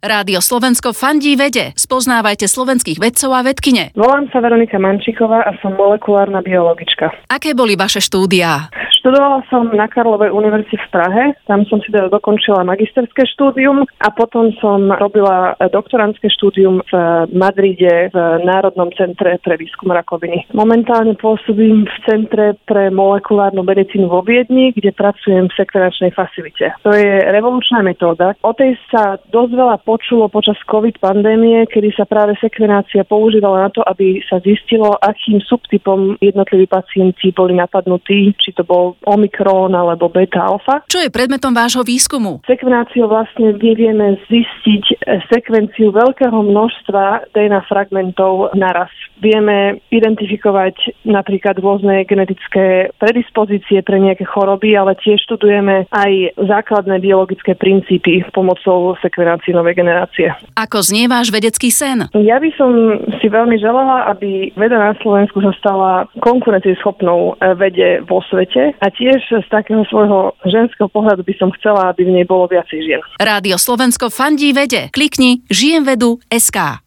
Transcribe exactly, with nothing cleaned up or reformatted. Rádio Slovensko fandí vede. Spoznávajte slovenských vedcov a vedkyne. Volám sa Veronika Mančíková a som molekulárna biologička. Aké boli vaše štúdiá? Študovala som na Karlovej univerzite v Prahe. Tam som si teda dokončila magisterské štúdium a potom som robila doktorantské štúdium v Madride v Národnom centre pre výskum rakoviny. Momentálne pôsobím v Centre pre molekulárnu medicínu vo Viedni, kde pracujem v sekvenačnej facilite. To je revolučná metóda. O tej sa dosť veľa počulo počas COVID pandémie, kedy sa práve sekvenácia používala na to, aby sa zistilo, akým subtypom jednotliví pacienti boli napadnutí, či to bol omikrón alebo beta alfa. Čo je predmetom vášho výskumu? Sekvenáciou vlastne vieme zistiť sekvenciu veľkého množstva dé en á fragmentov naraz. Vieme identifikovať napríklad rôzne genetické predispozície pre nejaké choroby, ale tiež študujeme aj základné biologické princípy pomocou sekvenácie novej generácie. Ako znie váš vedecký sen? Ja by som si veľmi želala, aby veda na Slovensku sa stala konkurencieschopnou vede vo svete a tiež z takého svojho ženského pohľadu by som chcela, aby v nej bolo viacej žien. Rádio Slovensko fandí vede. Klikni žijem vedu bodka es ká.